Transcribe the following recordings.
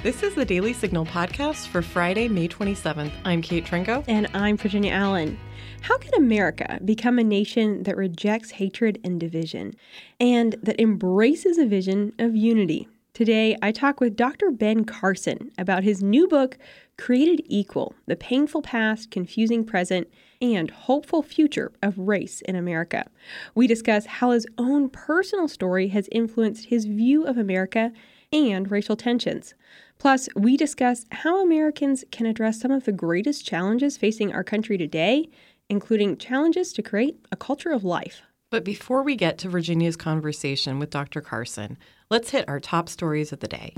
This is the Daily Signal Podcast for Friday, May 27th. I'm Kate Trinko. And I'm Virginia Allen. How can America become a nation that rejects hatred and division and that embraces a vision of unity? Today, I talk with Dr. Ben Carson about his new book, Created Equal: The Painful Past, Confusing Present, and Hopeful Future of Race in America. We discuss how his own personal story has influenced his view of America and racial tensions. Plus, we discuss how Americans can address some of the greatest challenges facing our country today, including challenges to create a culture of life. But before we get to Virginia's conversation with Dr. Carson, let's hit our top stories of the day.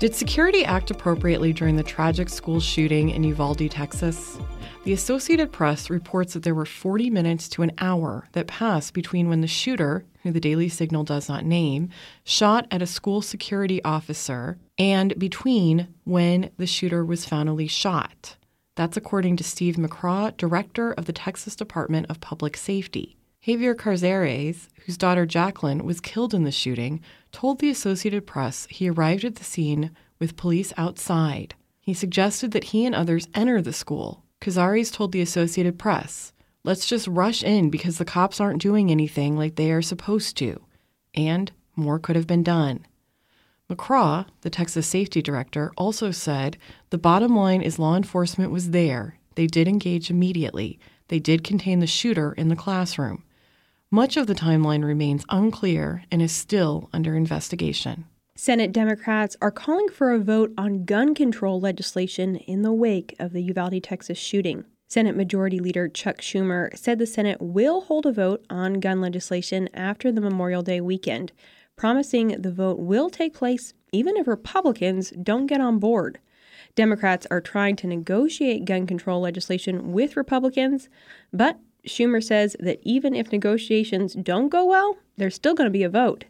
Did security act appropriately during the tragic school shooting in Uvalde, Texas? The Associated Press reports that there were 40 minutes to an hour that passed between when the shooter, who the Daily Signal does not name, shot at a school security officer and between when the shooter was finally shot. That's according to Steve McCraw, director of the Texas Department of Public Safety. Javier Carzares, whose daughter Jacqueline was killed in the shooting, told the Associated Press he arrived at the scene with police outside. He suggested that he and others enter the school. Carzares told the Associated Press, "Let's just rush in because the cops aren't doing anything like they are supposed to." And more could have been done. McCraw, the Texas safety director, also said, "The bottom line is law enforcement was there. They did engage immediately. They did contain the shooter in the classroom." Much of the timeline remains unclear and is still under investigation. Senate Democrats are calling for a vote on gun control legislation in the wake of the Uvalde, Texas shooting. Senate Majority Leader Chuck Schumer said the Senate will hold a vote on gun legislation after the Memorial Day weekend, promising the vote will take place even if Republicans don't get on board. Democrats are trying to negotiate gun control legislation with Republicans, but Schumer says that even if negotiations don't go well, there's still going to be a vote.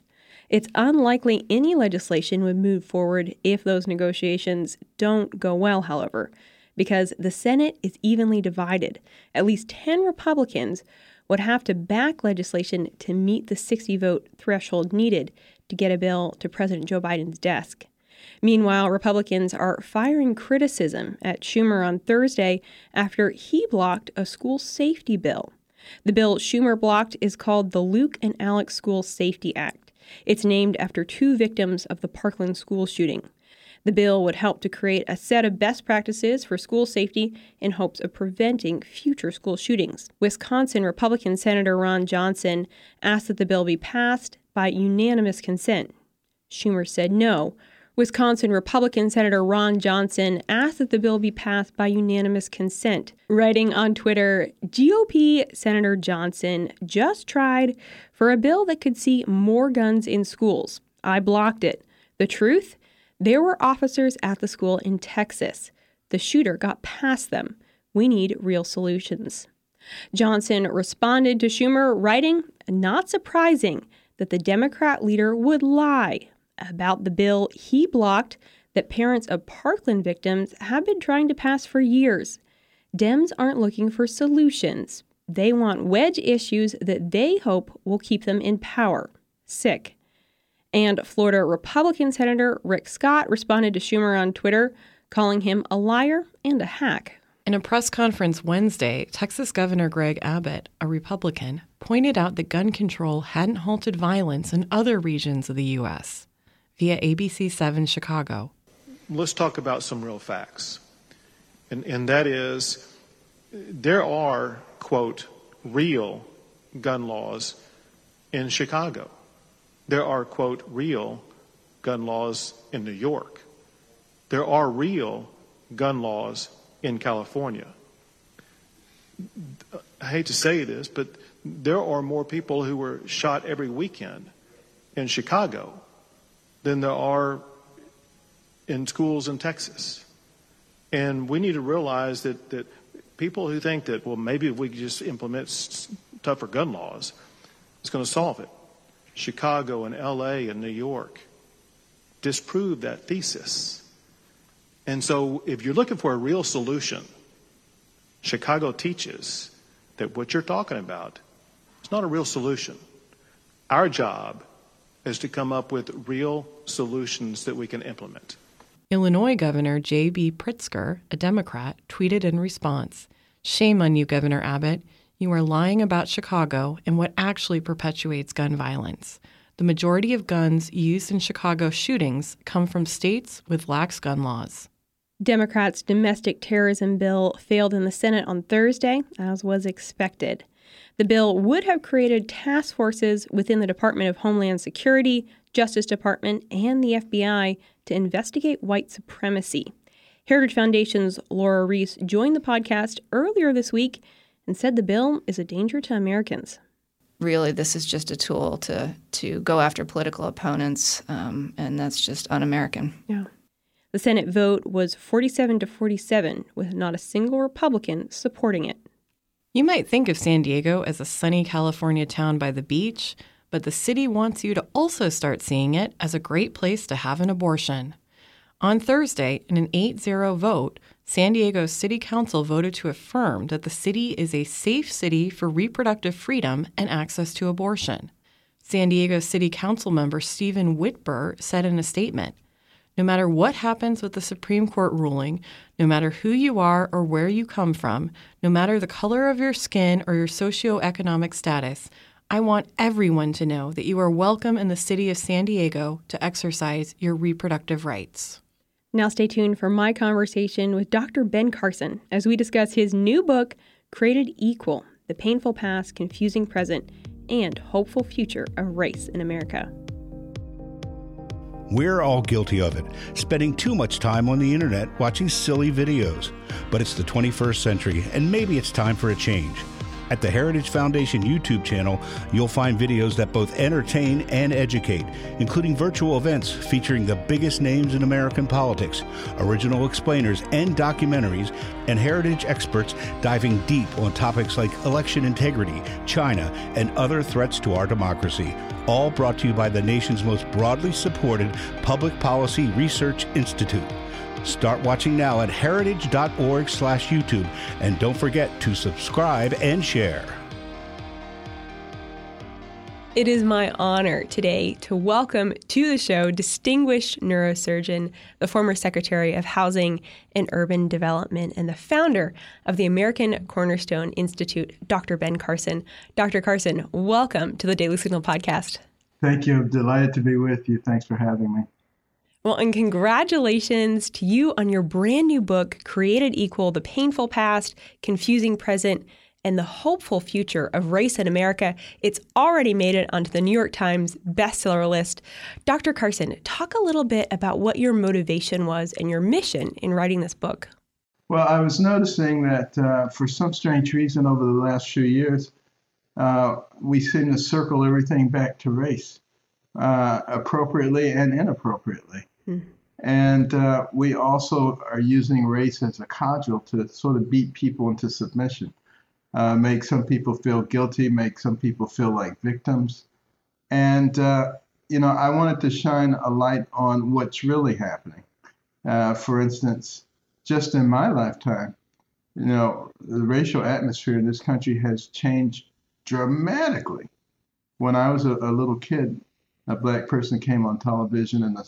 It's unlikely any legislation would move forward if those negotiations don't go well, however, because the Senate is evenly divided. At least 10 Republicans would have to back legislation to meet the 60-vote threshold needed to get a bill to President Joe Biden's desk. Meanwhile, Republicans are firing criticism at Schumer on Thursday after he blocked a school safety bill. The bill Schumer blocked is called the Luke and Alex School Safety Act. It's named after two victims of the Parkland school shooting. The bill would help to create a set of best practices for school safety in hopes of preventing future school shootings. Wisconsin Republican Senator Ron Johnson asked that the bill be passed by unanimous consent. Schumer said no. Wisconsin Republican Senator Ron Johnson asked that the bill be passed by unanimous consent, writing on Twitter, "GOP Senator Johnson just tried for a bill that could see more guns in schools. I blocked it. The truth? There were officers at the school in Texas. The shooter got past them. We need real solutions." Johnson responded to Schumer, writing, "Not surprising that the Democrat leader would lie about the bill he blocked that parents of Parkland victims have been trying to pass for years. Dems aren't looking for solutions. They want wedge issues that they hope will keep them in power. Sick." And Florida Republican Senator Rick Scott responded to Schumer on Twitter, calling him a liar and a hack. In a press conference Wednesday, Texas Governor Greg Abbott, a Republican, pointed out that gun control hadn't halted violence in other regions of the U.S. Via ABC 7 Chicago. Let's talk about some real facts. And that is, there are, quote, real gun laws in Chicago. There are, quote, real gun laws in New York. There are real gun laws in California. I hate to say this, but there are more people who were shot every weekend in Chicago than there are in schools in Texas. And we need to realize that people who think that, well, maybe if we just implement tougher gun laws, it's going to solve it. Chicago and L.A. and New York disprove that thesis. And so if you're looking for a real solution, Chicago teaches that what you're talking about is not a real solution. Our job is to come up with real solutions that we can implement. Illinois Governor J.B. Pritzker, a Democrat, tweeted in response, "Shame on you, Governor Abbott. You are lying about Chicago and what actually perpetuates gun violence. The majority of guns used in Chicago shootings come from states with lax gun laws." Democrats' domestic terrorism bill failed in the Senate on Thursday, as was expected. The bill would have created task forces within the Department of Homeland Security, Justice Department, and the FBI to investigate white supremacy. Heritage Foundation's Laura Reese joined the podcast earlier this week and said the bill is a danger to Americans. Really, this is just a tool to go after political opponents, and that's just un-American. Yeah. The Senate vote was 47-47, with not a single Republican supporting it. You might think of San Diego as a sunny California town by the beach, but the city wants you to also start seeing it as a great place to have an abortion. On Thursday, in an 8-0 vote, San Diego City Council voted to affirm that the city is a safe city for reproductive freedom and access to abortion. San Diego City Council member Stephen Whitbur said in a statement, "No matter what happens with the Supreme Court ruling, no matter who you are or where you come from, no matter the color of your skin or your socioeconomic status, I want everyone to know that you are welcome in the city of San Diego to exercise your reproductive rights." Now stay tuned for my conversation with Dr. Ben Carson as we discuss his new book, Created Equal: The Painful Past, Confusing Present, and Hopeful Future of Race in America. We're all guilty of it, spending too much time on the internet watching silly videos. But it's the 21st century, and maybe it's time for a change. At the Heritage Foundation YouTube channel, you'll find videos that both entertain and educate, including virtual events featuring the biggest names in American politics, original explainers and documentaries, and heritage experts diving deep on topics like election integrity, China, and other threats to our democracy, all brought to you by the nation's most broadly supported public policy research institute. Start watching now at heritage.org/YouTube, and don't forget to subscribe and share. It is my honor today to welcome to the show distinguished neurosurgeon, the former Secretary of Housing and Urban Development, and the founder of the American Cornerstone Institute, Dr. Ben Carson. Dr. Carson, welcome to the Daily Signal podcast. Thank you. I'm delighted to be with you. Thanks for having me. Well, and congratulations to you on your brand new book, Created Equal: The Painful Past, Confusing Present, and the Hopeful Future of Race in America. It's already made it onto the New York Times bestseller list. Dr. Carson, talk a little bit about what your motivation was and your mission in writing this book. Well, I was noticing that for some strange reason over the last few years, we seem to circle everything back to race, appropriately and inappropriately. And we also are using race as a cudgel to sort of beat people into submission, make some people feel guilty, make some people feel like victims. And, I wanted to shine a light on what's really happening. For instance, just in my lifetime, the racial atmosphere in this country has changed dramatically. When I was a little kid, a black person came on television in a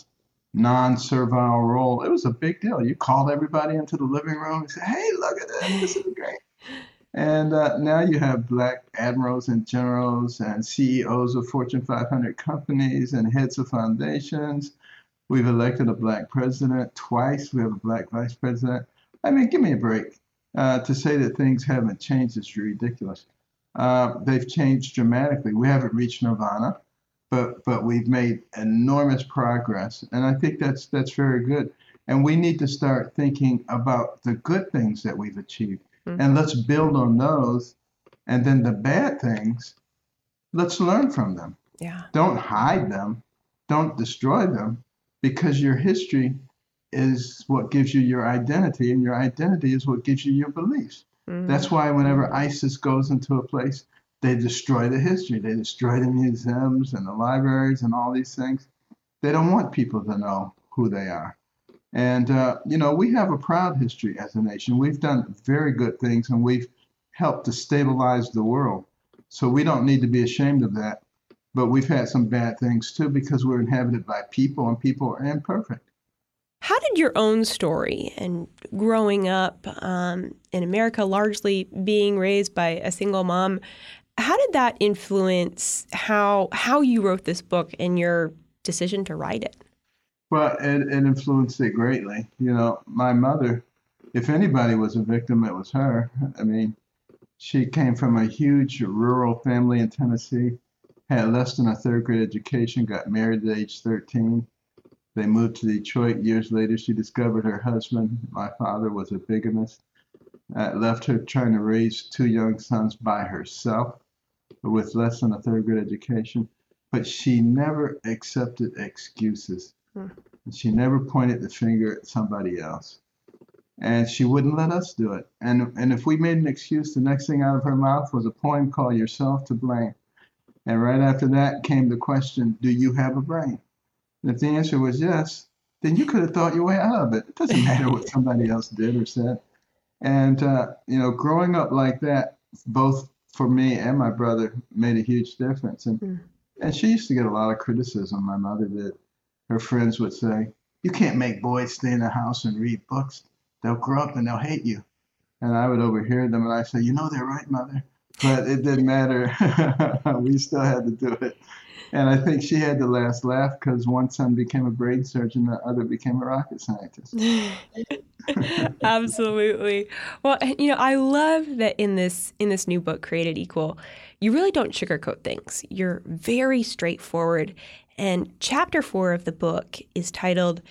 non-servile role. It was a big deal. You called everybody into the living room and said, "Hey, look at this. This is great." And now you have black admirals and generals and CEOs of Fortune 500 companies and heads of foundations. We've elected a black president twice. We have a black vice president. I mean, give me a break. To say that things haven't changed is ridiculous. They've changed dramatically. We haven't reached nirvana. But we've made enormous progress, and I think that's very good. And we need to start thinking about the good things that we've achieved, and let's build on those. And then the bad things, let's learn from them. Yeah. Don't hide them. Don't destroy them, because your history is what gives you your identity, and your identity is what gives you your beliefs. That's why whenever ISIS goes into a place, they destroy the history. They destroy the museums and the libraries and all these things. They don't want people to know who they are. And, you know, we have a proud history as a nation. We've done very good things, and we've helped to stabilize the world. So we don't need to be ashamed of that. But we've had some bad things, too, because we're inhabited by people, and people are imperfect. How did your own story and growing up in America, largely being raised by a single mom, how did that influence how you wrote this book and your decision to write it? Well, it influenced it greatly. You know, my mother, if anybody was a victim, it was her. I mean, she came from a huge rural family in Tennessee, had less than a third grade education, got married at age 13. They moved to Detroit. Years later, she discovered her husband, my father, was a bigamist. Left her trying to raise two young sons by herself with less than a third grade education. But she never accepted excuses. And she never pointed the finger at somebody else. And she wouldn't let us do it. And if we made an excuse, the next thing out of her mouth was a poem called Yourself to Blame. And right after that came the question, do you have a brain? And if the answer was yes, then you could have thought your way out of it. It doesn't matter what somebody else did or said. And, you know, growing up like that, both for me and my brother, made a huge difference. And she used to get a lot of criticism, my mother did. Her friends would say, you can't make boys stay in the house and read books. They'll grow up and they'll hate you. And I would overhear them and I'd say, you know, they're right, Mother. But it didn't matter. We still had to do it. And I think she had the last laugh because one son became a brain surgeon, the other became a rocket scientist. Absolutely. Well, you know, I love that in this new book, Created Equal, you really don't sugarcoat things. You're very straightforward. And chapter 4 of the book is titled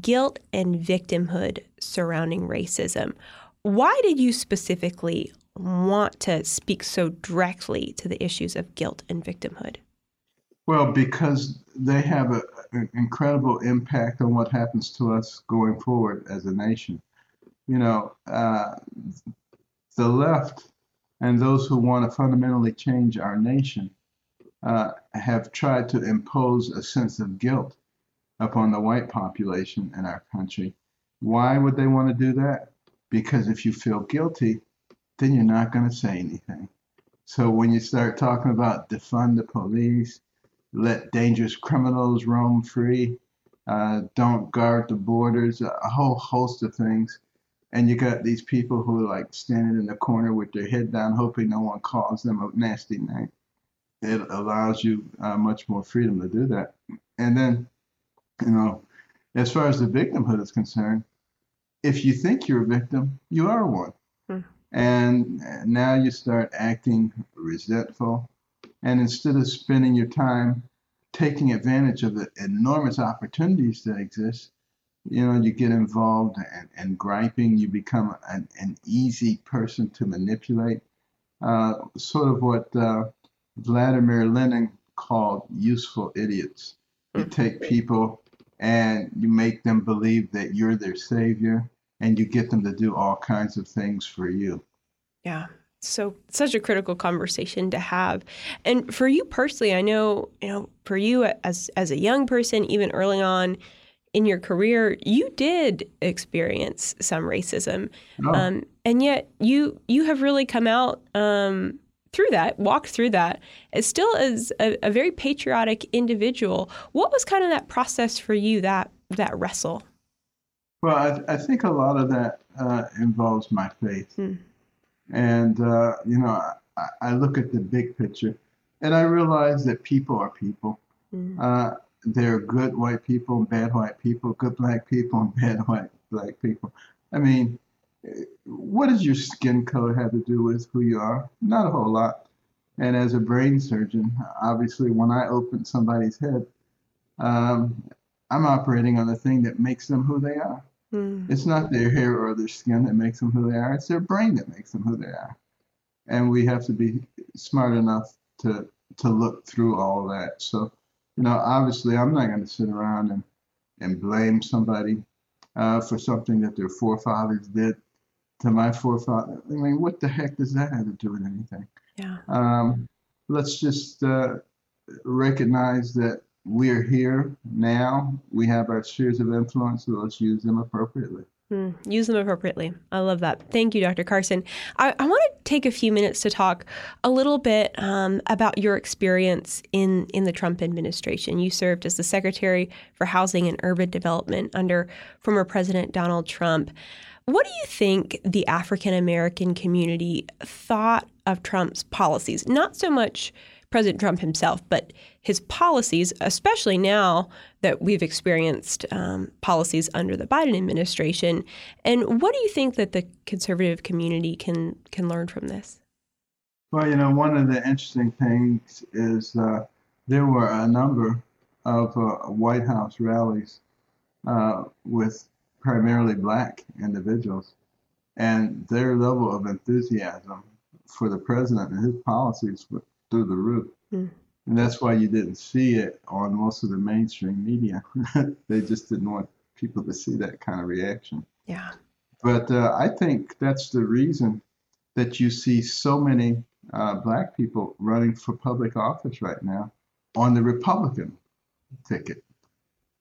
Guilt and Victimhood Surrounding Racism. Why did you specifically want to speak so directly to the issues of guilt and victimhood? Well, because they have an incredible impact on what happens to us going forward as a nation. You know, the left and those who want to fundamentally change our nation have tried to impose a sense of guilt upon the white population in our country. Why would they want to do that? Because if you feel guilty, then you're not going to say anything. So when you start talking about defund the police, let dangerous criminals roam free, don't guard the borders, a whole host of things, and you got these people who are like standing in the corner with their head down, hoping no one calls them a nasty name. It allows you much more freedom to do that. And then, you know, as far as the victimhood is concerned, if you think you're a victim, you are one. And now you start acting resentful. And instead of spending your time taking advantage of the enormous opportunities that exist, you know, you get involved in griping. You become an easy person to manipulate. Sort of what Vladimir Lenin called useful idiots. You take people and you make them believe that you're their savior. And you get them to do all kinds of things for you. Yeah. So such a critical conversation to have. And for you personally, I know, you know, for you as a young person, even early on in your career, you did experience some racism. Oh. And yet you have really come out through that, walked through that, as still as a very patriotic individual. What was kind of that process for you, that wrestle? Well, I think a lot of that involves my faith. And, you know, I look at the big picture and I realize that people are people. There are good white people and bad white people, good black people and bad white black people. I mean, what does your skin color have to do with who you are? Not a whole lot. And as a brain surgeon, obviously, when I open somebody's head, I'm operating on the thing that makes them who they are. It's not their hair or their skin that makes them who they are. It's their brain that makes them who they are. And we have to be smart enough to look through all that. So, you know, obviously I'm not going to sit around and blame somebody for something that their forefathers did to my forefathers. I mean, what the heck does that have to do with anything? Yeah. Let's just recognize that we're here now. We have our spheres of influence, so let's use them appropriately. Use them appropriately. I love that. Thank you, Dr. Carson. I want to take a few minutes to talk a little bit about your experience in the Trump administration. You served as the Secretary for Housing and Urban Development under former President Donald Trump. What do you think the African-American community thought of Trump's policies? Not so much President Trump himself, but his policies, especially now that we've experienced policies under the Biden administration. And what do you think that the conservative community can learn from this? Well, you know, one of the interesting things is there were a number of White House rallies with primarily black individuals, and their level of enthusiasm for the president and his policies were through the roof. Mm. And that's why you didn't see it on most of the mainstream media. They just didn't want people to see that kind of reaction. Yeah. But I think that's the reason that you see so many black people running for public office right now on the Republican ticket,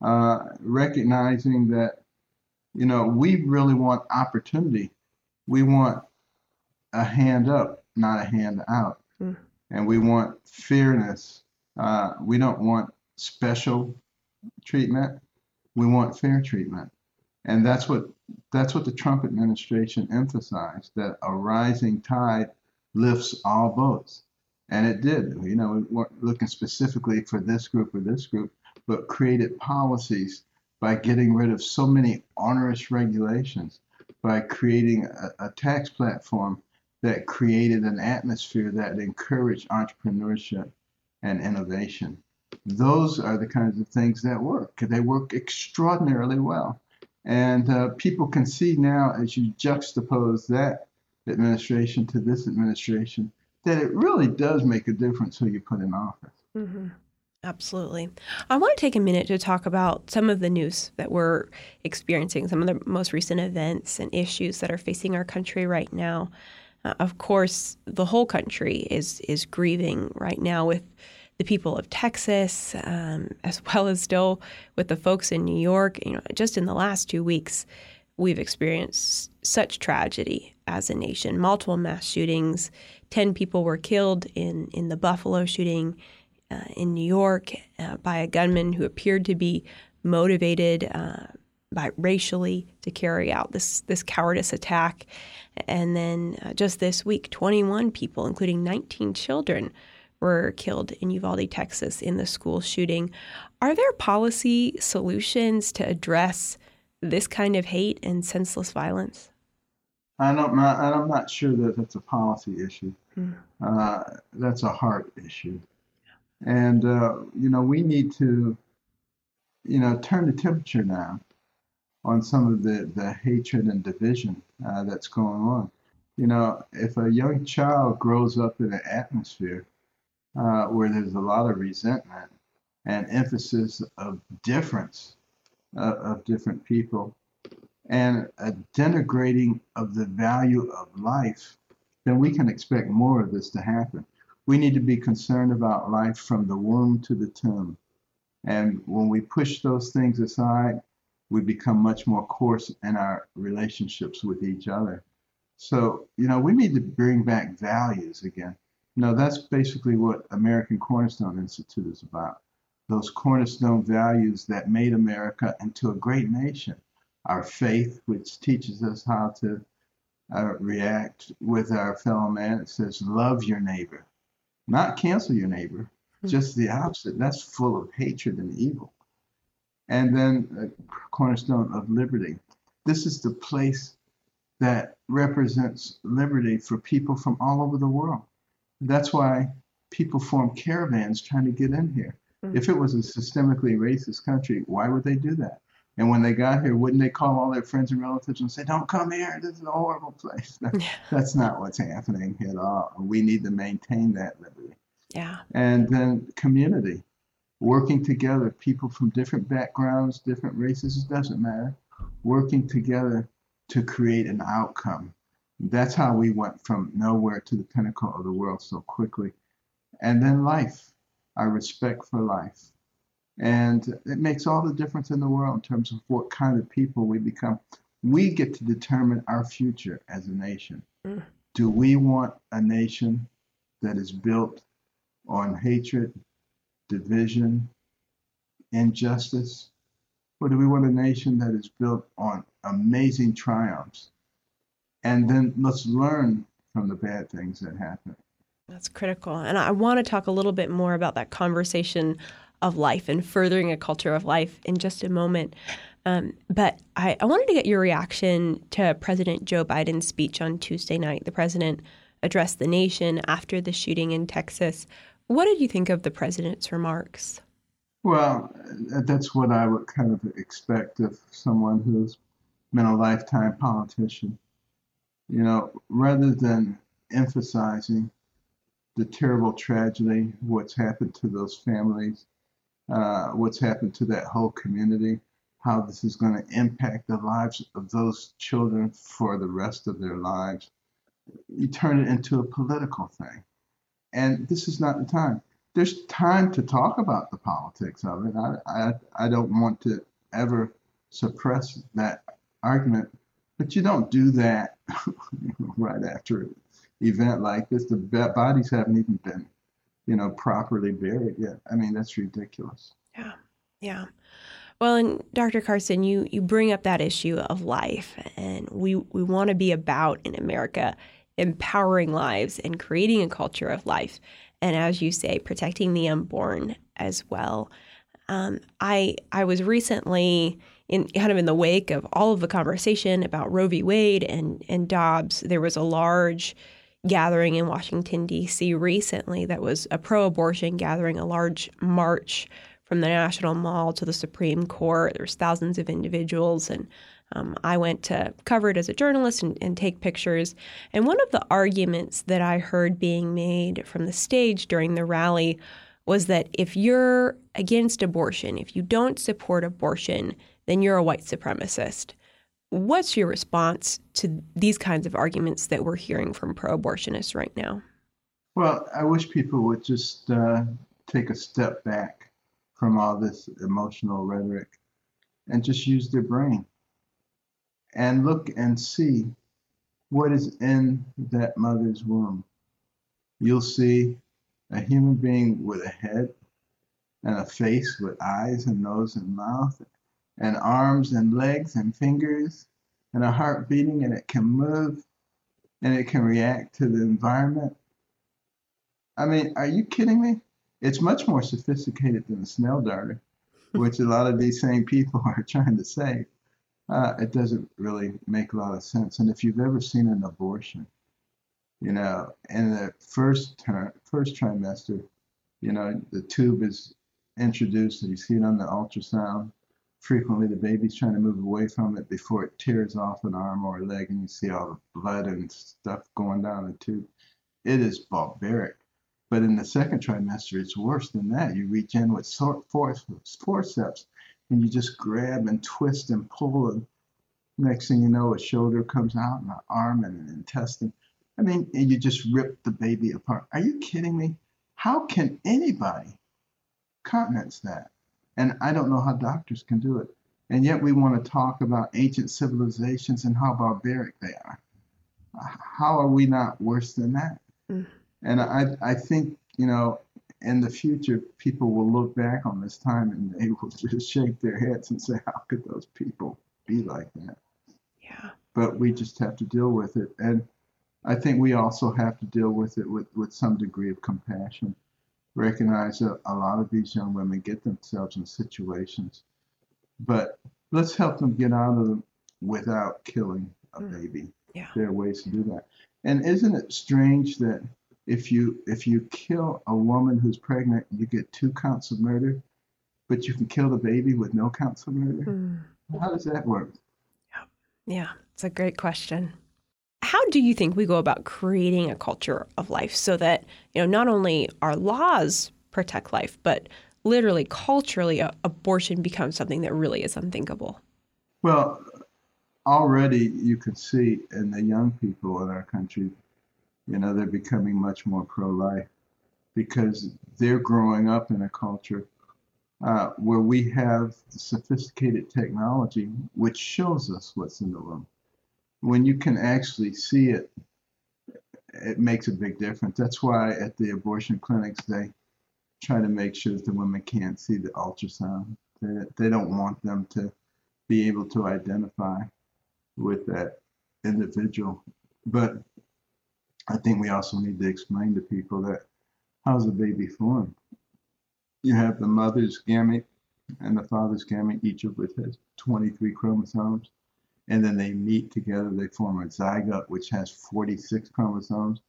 recognizing that, you know, we really want opportunity. We want a hand up, not a hand out. Mm. And we want fairness. We don't want special treatment. We want fair treatment. And that's what the Trump administration emphasized, that a rising tide lifts all boats. And it did. You know, we weren't looking specifically for this group or this group, but created policies by getting rid of so many onerous regulations, by creating a tax platform that created an atmosphere that encouraged entrepreneurship and innovation. Those are the kinds of things that work. They work extraordinarily well. And people can see now, as you juxtapose that administration to this administration, that it really does make a difference who you put in office. Mm-hmm. Absolutely. I want to take a minute to talk about some of the news that we're experiencing, some of the most recent events and issues that are facing our country right now. Of course, the whole country is grieving right now with the people of Texas, as well as still with the folks in New York. You know, just in the last 2 weeks, we've experienced such tragedy as a nation. Multiple mass shootings. 10 people were killed in the Buffalo shooting in New York by a gunman who appeared to be motivated by racially to carry out this cowardice attack. And then just this week, 21 people, including 19 children, were killed in Uvalde, Texas, in the school shooting. Are there policy solutions to address this kind of hate and senseless violence? I'm not sure that that's a policy issue. Mm. That's a heart issue. And, you know, we need to, you know, turn the temperature down on some of the hatred and division that's going on. You know, if a young child grows up in an atmosphere where there's a lot of resentment and emphasis of difference of different people and a denigrating of the value of life, then we can expect more of this to happen. We need to be concerned about life from the womb to the tomb. And when we push those things aside, we become much more coarse in our relationships with each other. So, you know, we need to bring back values again. You know, that's basically what American Cornerstone Institute is about. Those cornerstone values that made America into a great nation. Our faith, which teaches us how to react with our fellow man. It says, love your neighbor, not cancel your neighbor, just the opposite. That's full of hatred and evil. And then Cornerstone of Liberty. This is the place that represents liberty for people from all over the world. That's why people form caravans trying to get in here. Mm-hmm. If it was a systemically racist country, why would they do that? And when they got here, wouldn't they call all their friends and relatives and say, don't come here, this is a horrible place. That's not what's happening here at all. We need to maintain that liberty. Yeah. And then community. Working together, people from different backgrounds, different races, it doesn't matter, working together to create an outcome. That's how we went from nowhere to the pinnacle of the world so quickly. And then life, our respect for life. And it makes all the difference in the world in terms of what kind of people we become. We get to determine our future as a nation. Do we want a nation that is built on hatred, division, injustice? Or do we want a nation that is built on amazing triumphs? And then let's learn from the bad things that happen. That's critical. And I want to talk a little bit more about that conversation of life and furthering a culture of life in just a moment. But I wanted to get your reaction to President Joe Biden's speech on Tuesday night. The president addressed the nation after the shooting in Texas. What did you think of the president's remarks? Well, that's what I would kind of expect of someone who's been a lifetime politician. You know, rather than emphasizing the terrible tragedy, what's happened to those families, what's happened to that whole community, how this is going to impact the lives of those children for the rest of their lives, you turn it into a political thing. And this is not the time. There's time to talk about the politics of it. I don't want to ever suppress that argument, but you don't do that right after an event like this. The bodies haven't even been, properly buried yet. I mean, that's ridiculous. Yeah. Well, and Dr. Carson, you bring up that issue of life, and we want to be about, in America, empowering lives and creating a culture of life. And as you say, protecting the unborn as well. I was recently in the wake of all of the conversation about Roe v. Wade and Dobbs. There was a large gathering in Washington, D.C. recently that was a pro-abortion gathering, a large march from the National Mall to the Supreme Court. There's thousands of individuals, and I went to cover it as a journalist and take pictures. And one of the arguments that I heard being made from the stage during the rally was that if you're against abortion, if you don't support abortion, then you're a white supremacist. What's your response to these kinds of arguments that we're hearing from pro-abortionists right now? Well, I wish people would just take a step back from all this emotional rhetoric and just use their brain and look and see what is in that mother's womb. You'll see a human being with a head and a face with eyes and nose and mouth and arms and legs and fingers and a heart beating, and it can move and it can react to the environment. I mean, are you kidding me? It's much more sophisticated than a snail darter, which a lot of these same people are trying to say. It doesn't really make a lot of sense. And if you've ever seen an abortion, in the first trimester, the tube is introduced and you see it on the ultrasound. Frequently, the baby's trying to move away from it before it tears off an arm or a leg, and you see all the blood and stuff going down the tube. It is barbaric. But in the second trimester, it's worse than that. You reach in with forceps, and you just grab and twist and pull, and next thing you know, a shoulder comes out and an arm and an intestine. I mean, and you just rip the baby apart. Are you kidding me? How can anybody countenance that? And I don't know how doctors can do it. And yet we want to talk about ancient civilizations and how barbaric they are. How are we not worse than that? And I think, in the future, people will look back on this time and they will just shake their heads and say, how could those people be like that? Yeah. But we just have to deal with it. And I think we also have to deal with it with some degree of compassion. Recognize that a lot of these young women get themselves in situations. But let's help them get out of them without killing a baby. Yeah. There are ways to do that. And isn't it strange that if you kill a woman who's pregnant, you get 2 counts of murder, but you can kill the baby with no counts of murder? How does that work? Yeah, it's a great question. How do you think we go about creating a culture of life so that, not only our laws protect life, but literally culturally abortion becomes something that really is unthinkable? Well, already you can see in the young people in our country, they're becoming much more pro-life because they're growing up in a culture where we have sophisticated technology which shows us what's in the room. When you can actually see it, it makes a big difference. That's why at the abortion clinics, they try to make sure that the women can't see the ultrasound. They don't want them to be able to identify with that individual. But I think we also need to explain to people that how's a baby formed? You have the mother's gamete and the father's gamete, each of which has 23 chromosomes. And then they meet together, they form a zygote, which has 46 chromosomes,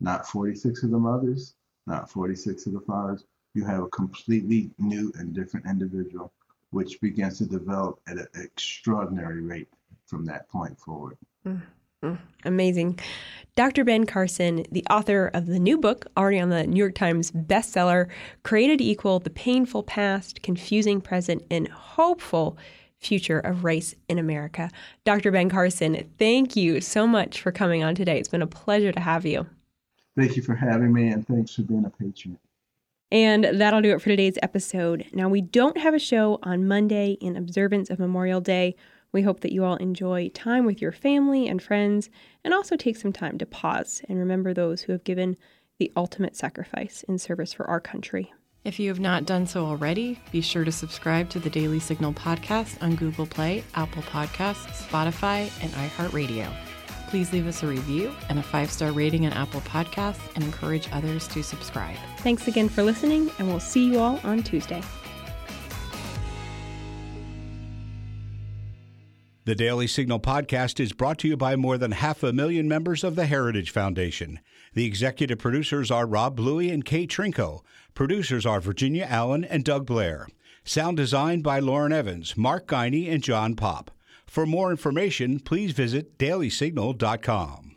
not 46 of the mother's, not 46 of the father's. You have a completely new and different individual, which begins to develop at an extraordinary rate from that point forward. Mm-hmm. Amazing. Dr. Ben Carson, the author of the new book, already on the New York Times bestseller, Created Equal: The Painful Past, Confusing Present, and Hopeful Future of Race in America. Dr. Ben Carson, thank you so much for coming on today. It's been a pleasure to have you. Thank you for having me, and thanks for being a patron. And that'll do it for today's episode. Now, we don't have a show on Monday in observance of Memorial Day. We hope that you all enjoy time with your family and friends, and also take some time to pause and remember those who have given the ultimate sacrifice in service for our country. If you have not done so already, be sure to subscribe to the Daily Signal podcast on Google Play, Apple Podcasts, Spotify, and iHeartRadio. Please leave us a review and a 5-star rating on Apple Podcasts and encourage others to subscribe. Thanks again for listening, and we'll see you all on Tuesday. The Daily Signal podcast is brought to you by more than 500,000 members of the Heritage Foundation. The executive producers are Rob Bluey and Kay Trinko. Producers are Virginia Allen and Doug Blair. Sound design by Lauren Evans, Mark Guiney, and John Popp. For more information, please visit dailysignal.com.